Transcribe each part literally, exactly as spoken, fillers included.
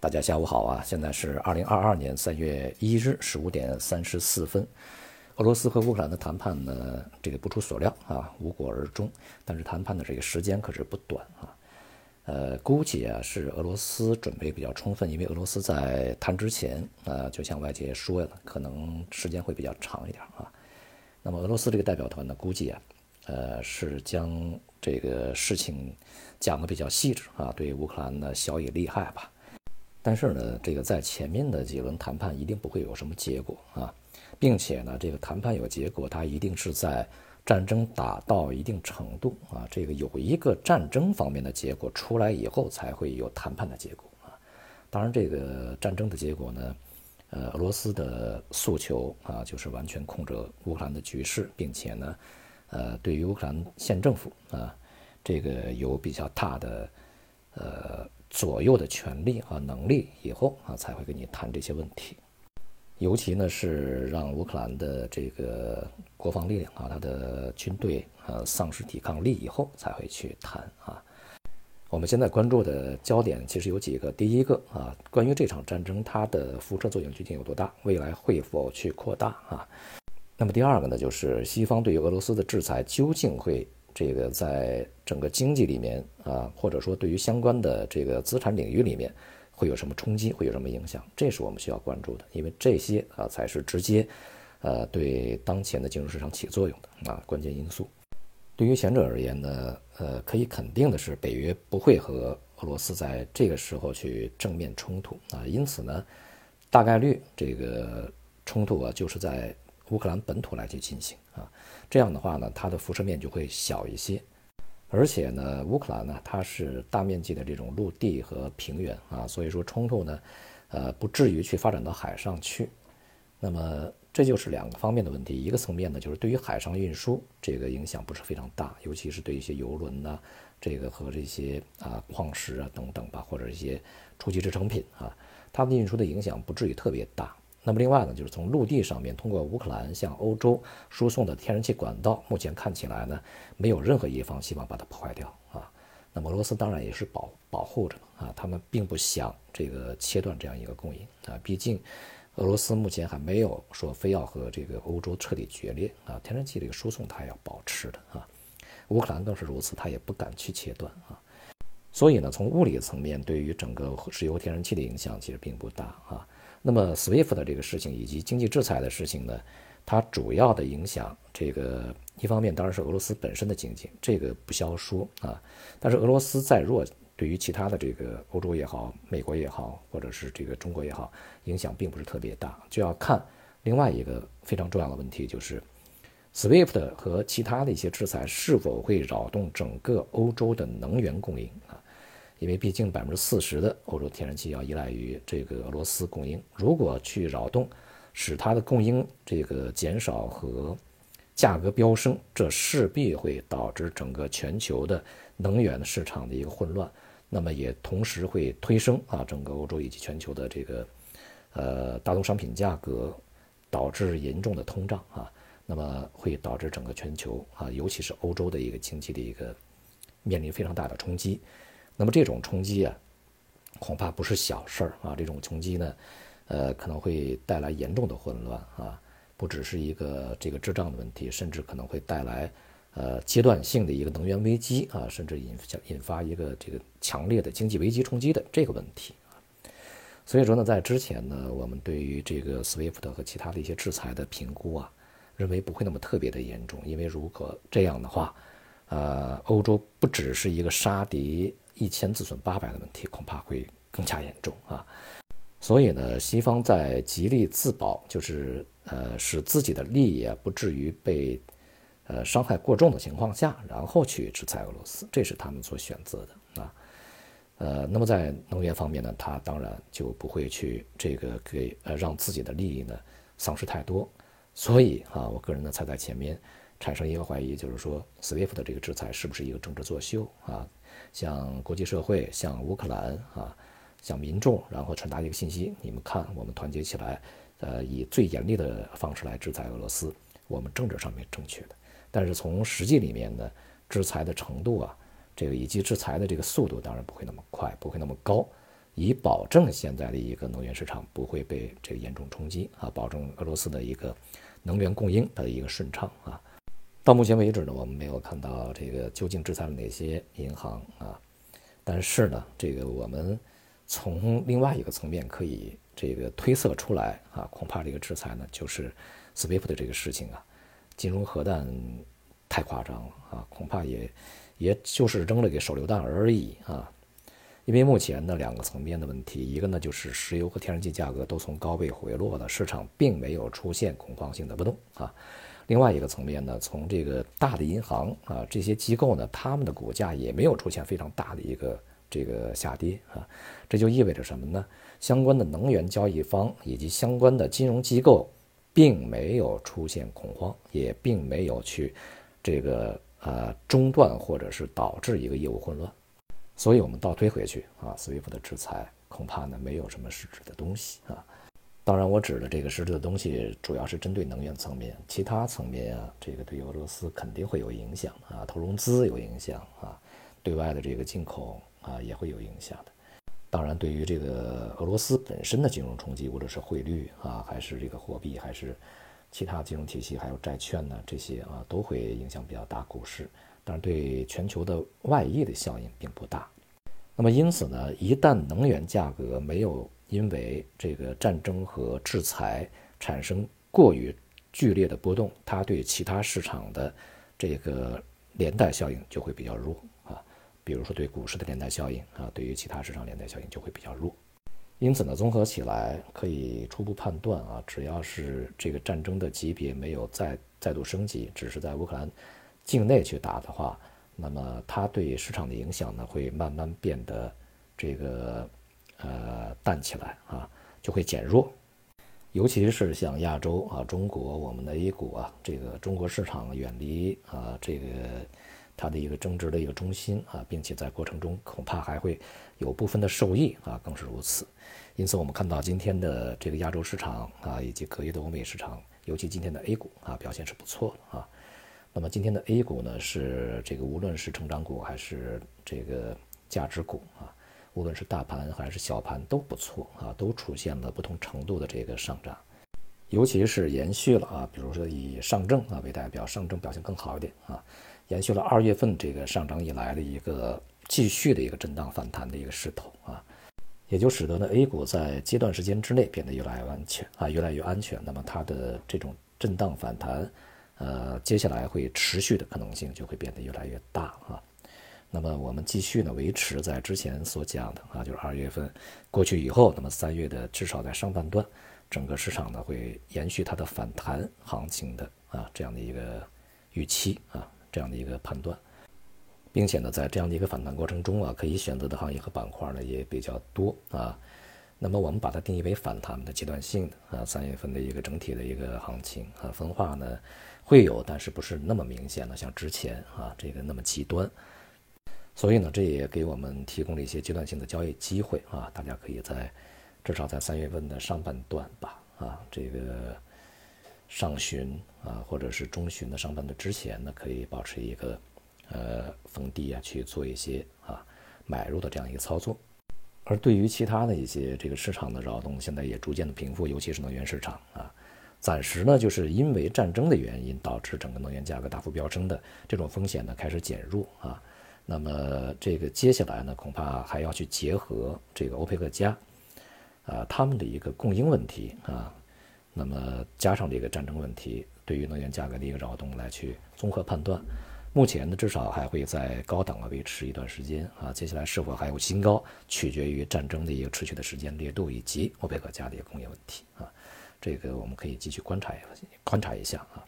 大家下午好啊！现在是二零二二年三月一日十五点三十四分。俄罗斯和乌克兰的谈判呢，这个不出所料啊，无果而终。但是谈判的这个时间可是不短啊。呃，估计啊是俄罗斯准备比较充分，因为俄罗斯在谈之前啊，就向外界说了，可能时间会比较长一点啊。那么俄罗斯这个代表团呢，估计啊，呃，是将这个事情讲得比较细致啊，对乌克兰呢小以利害吧。但是呢，这个在前面的几轮谈判一定不会有什么结果啊，并且呢，这个谈判有结果，它一定是在战争打到一定程度啊，这个有一个战争方面的结果出来以后，才会有谈判的结果啊。当然，这个战争的结果呢，呃，俄罗斯的诉求啊，就是完全控制乌克兰的局势，并且呢，呃，对于乌克兰县政府啊，这个有比较大的呃。左右的权利啊，能力以后啊，才会跟你谈这些问题。尤其呢是让乌克兰的这个国防力量啊，它的军队啊丧失抵抗力以后，才会去谈啊。我们现在关注的焦点其实有几个，第一个啊，关于这场战争它的辐射作用究竟有多大，未来会否去扩大啊？那么第二个呢，就是西方对于俄罗斯的制裁究竟会。这个在整个经济里面啊，或者说对于相关的这个资产领域里面，会有什么冲击，会有什么影响？这是我们需要关注的，因为这些啊才是直接，呃，对当前的金融市场起作用的啊关键因素。对于前者而言呢，呃，可以肯定的是，北约不会和俄罗斯在这个时候去正面冲突啊，因此呢，大概率这个冲突啊就是在。乌克兰本土来去进行啊，这样的话呢，它的辐射面就会小一些，而且呢，乌克兰呢，它是大面积的这种陆地和平原啊，所以说冲突呢，呃，不至于去发展到海上去。那么这就是两个方面的问题，一个层面呢，就是对于海上运输这个影响不是非常大，尤其是对一些油轮呐、啊，这个和这些啊矿石啊等等吧，或者一些初级制成品啊，它们运输的影响不至于特别大。那么另外呢，就是从陆地上面通过乌克兰向欧洲输送的天然气管道，目前看起来呢，没有任何一方希望把它破坏掉啊。那么俄罗斯当然也是保保护着啊，他们并不想这个切断这样一个供应啊。毕竟，俄罗斯目前还没有说非要和这个欧洲彻底决裂啊，天然气这个输送它也要保持的啊。乌克兰更是如此，它也不敢去切断啊。所以呢，从物理层面对于整个石油天然气的影响其实并不大啊。那么 斯威夫特 的这个事情以及经济制裁的事情呢，它主要的影响，这个一方面当然是俄罗斯本身的经济，这个不消说啊。但是俄罗斯再弱，对于其他的这个欧洲也好、美国也好，或者是这个中国也好，影响并不是特别大。就要看另外一个非常重要的问题，就是 斯威夫特 和其他的一些制裁是否会扰动整个欧洲的能源供应啊。因为毕竟百分之四十的欧洲天然气要依赖于这个俄罗斯供应，如果去扰动，使它的供应这个减少和价格飙升，这势必会导致整个全球的能源市场的一个混乱，那么也同时会推升啊整个欧洲以及全球的这个呃大宗商品价格，导致严重的通胀啊，那么会导致整个全球啊，尤其是欧洲的一个经济的一个面临非常大的冲击。那么这种冲击啊，恐怕不是小事儿啊！这种冲击呢，呃，可能会带来严重的混乱啊，不只是一个这个滞胀的问题，甚至可能会带来呃阶段性的一个能源危机啊，甚至引引发一个这个强烈的经济危机冲击的这个问题啊。所以说呢，在之前呢，我们对于这个 斯威夫特 和其他的一些制裁的评估啊，认为不会那么特别的严重，因为如果这样的话，呃，欧洲不只是一个杀敌。一千自损八百的问题恐怕会更加严重啊，所以呢，西方在极力自保，就是呃使自己的利益啊不至于被呃伤害过重的情况下，然后去制裁俄罗斯，这是他们所选择的啊。呃，那么在能源方面呢，他当然就不会去这个给呃让自己的利益呢丧失太多，所以啊，我个人呢才在前面产生一个怀疑，就是说 斯威夫特 的这个制裁是不是一个政治作秀啊？向国际社会、向乌克兰啊、向民众，然后传达一个信息：你们看，我们团结起来，呃，以最严厉的方式来制裁俄罗斯。我们政治上面正确的，但是从实际里面呢，制裁的程度啊，这个以及制裁的这个速度，当然不会那么快，不会那么高。以保证现在的一个能源市场不会被这个严重冲击啊，保证俄罗斯的一个能源供应的一个顺畅啊。到目前为止呢，我们没有看到这个究竟制裁了哪些银行啊，但是呢，这个我们从另外一个层面可以这个推测出来啊，恐怕这个制裁呢，就是 斯威夫特 的这个事情啊，金融核弹太夸张了啊，恐怕也也就是扔了个手榴弹而已啊。因为目前呢，两个层面的问题，一个呢就是石油和天然气价格都从高位回落了，市场并没有出现恐慌性的波动啊。另外一个层面呢，从这个大的银行啊，这些机构呢，他们的股价也没有出现非常大的一个这个下跌啊。这就意味着什么呢？相关的能源交易方以及相关的金融机构并没有出现恐慌，也并没有去这个呃中断或者是导致一个业务混乱。所以我们倒推回去啊，斯威夫特的制裁恐怕呢没有什么实质的东西啊。当然，我指的这个实质的东西主要是针对能源层面，其他层面啊，这个对俄罗斯肯定会有影响啊，投融资有影响啊，对外的这个进口啊也会有影响的。当然，对于这个俄罗斯本身的金融冲击，无论是汇率啊，还是这个货币，还是其他金融体系，还有债券呢，这些啊都会影响比较大股市。但是对全球的外溢的效应并不大。那么因此呢，一旦能源价格没有因为这个战争和制裁产生过于剧烈的波动，它对其他市场的这个连带效应就会比较弱啊。比如说对股市的连带效应啊，对于其他市场连带效应就会比较弱。因此呢，综合起来可以初步判断啊，只要是这个战争的级别没有再再度升级，只是在乌克兰境内去打的话，那么它对市场的影响呢，会慢慢变得这个呃淡起来啊，就会减弱。尤其是像亚洲啊，中国，我们的 A股啊，这个中国市场远离啊这个它的一个争执的一个中心啊，并且在过程中恐怕还会有部分的受益啊，更是如此。因此，我们看到今天的这个亚洲市场啊，以及隔夜的欧美市场，尤其今天的 A股啊，表现是不错的啊。那么今天的 A股呢，是这个无论是成长股还是这个价值股啊，无论是大盘还是小盘都不错啊，都出现了不同程度的这个上涨，尤其是延续了啊，比如说以上证啊为代表，上证表现更好一点啊，延续了二月份这个上涨以来的一个继续的一个震荡反弹的一个势头啊，也就使得呢 A股在阶段时间之内变得越来越安全啊，越来越安全。那么它的这种震荡反弹，呃，接下来会持续的可能性就会变得越来越大啊。那么我们继续呢维持在之前所讲的啊，就是二月份过去以后，那么三月的至少在上半段，整个市场呢会延续它的反弹行情的啊这样的一个预期啊，这样的一个判断，并且呢在这样的一个反弹过程中啊，可以选择的行业和板块呢也比较多啊。那么我们把它定义为反弹的阶段性的啊，三月份的一个整体的一个行情啊，分化呢会有，但是不是那么明显的像之前啊这个那么极端。所以呢，这也给我们提供了一些阶段性的交易机会啊，大家可以在至少在三月份的上半段吧啊，这个上旬啊或者是中旬的上半段之前呢，可以保持一个呃逢低啊去做一些啊买入的这样一个操作。而对于其他的一些这个市场的扰动，现在也逐渐的平复，尤其是能源市场啊，暂时呢就是因为战争的原因导致整个能源价格大幅飙升的这种风险呢开始减弱啊。那么这个接下来呢，恐怕还要去结合这个欧佩克加啊他们的一个供应问题啊，那么加上这个战争问题对于能源价格的一个扰动来去综合判断。目前呢，至少还会在高档啊维持一段时间啊，接下来是否还有新高，取决于战争的一个持续的时间烈度以及欧佩克加的一个工业问题啊，这个我们可以继续观察一下，观察一下啊。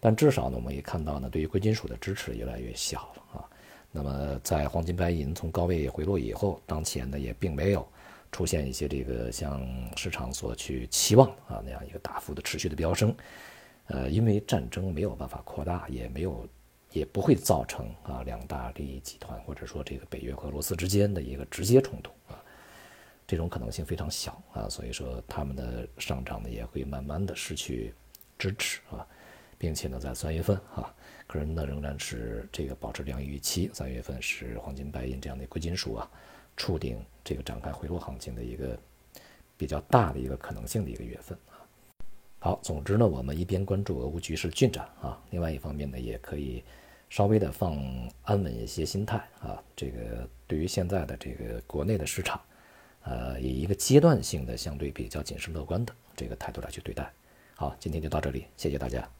但至少呢，我们也看到呢，对于贵金属的支持越来越小了啊。那么在黄金、白银从高位回落以后，当前呢也并没有出现一些这个像市场所去期望啊那样一个大幅的持续的飙升，呃，因为战争没有办法扩大，也没有。也不会造成啊两大利益集团或者说这个北约和俄罗斯之间的一个直接冲突啊，这种可能性非常小啊，所以说他们的上涨呢也会慢慢的失去支持啊，并且呢在三月份啊，个人呢仍然是这个保持良于预期，三月份是黄金、白银这样的贵金属啊触定这个展开回落行情的一个比较大的一个可能性的一个月份啊。好，总之呢，我们一边关注俄乌局势进展啊，另外一方面呢，也可以稍微的放安稳一些心态啊。这个对于现在的这个国内的市场，呃，以一个阶段性的相对比较谨慎乐观的这个态度来去对待。好，今天就到这里，谢谢大家。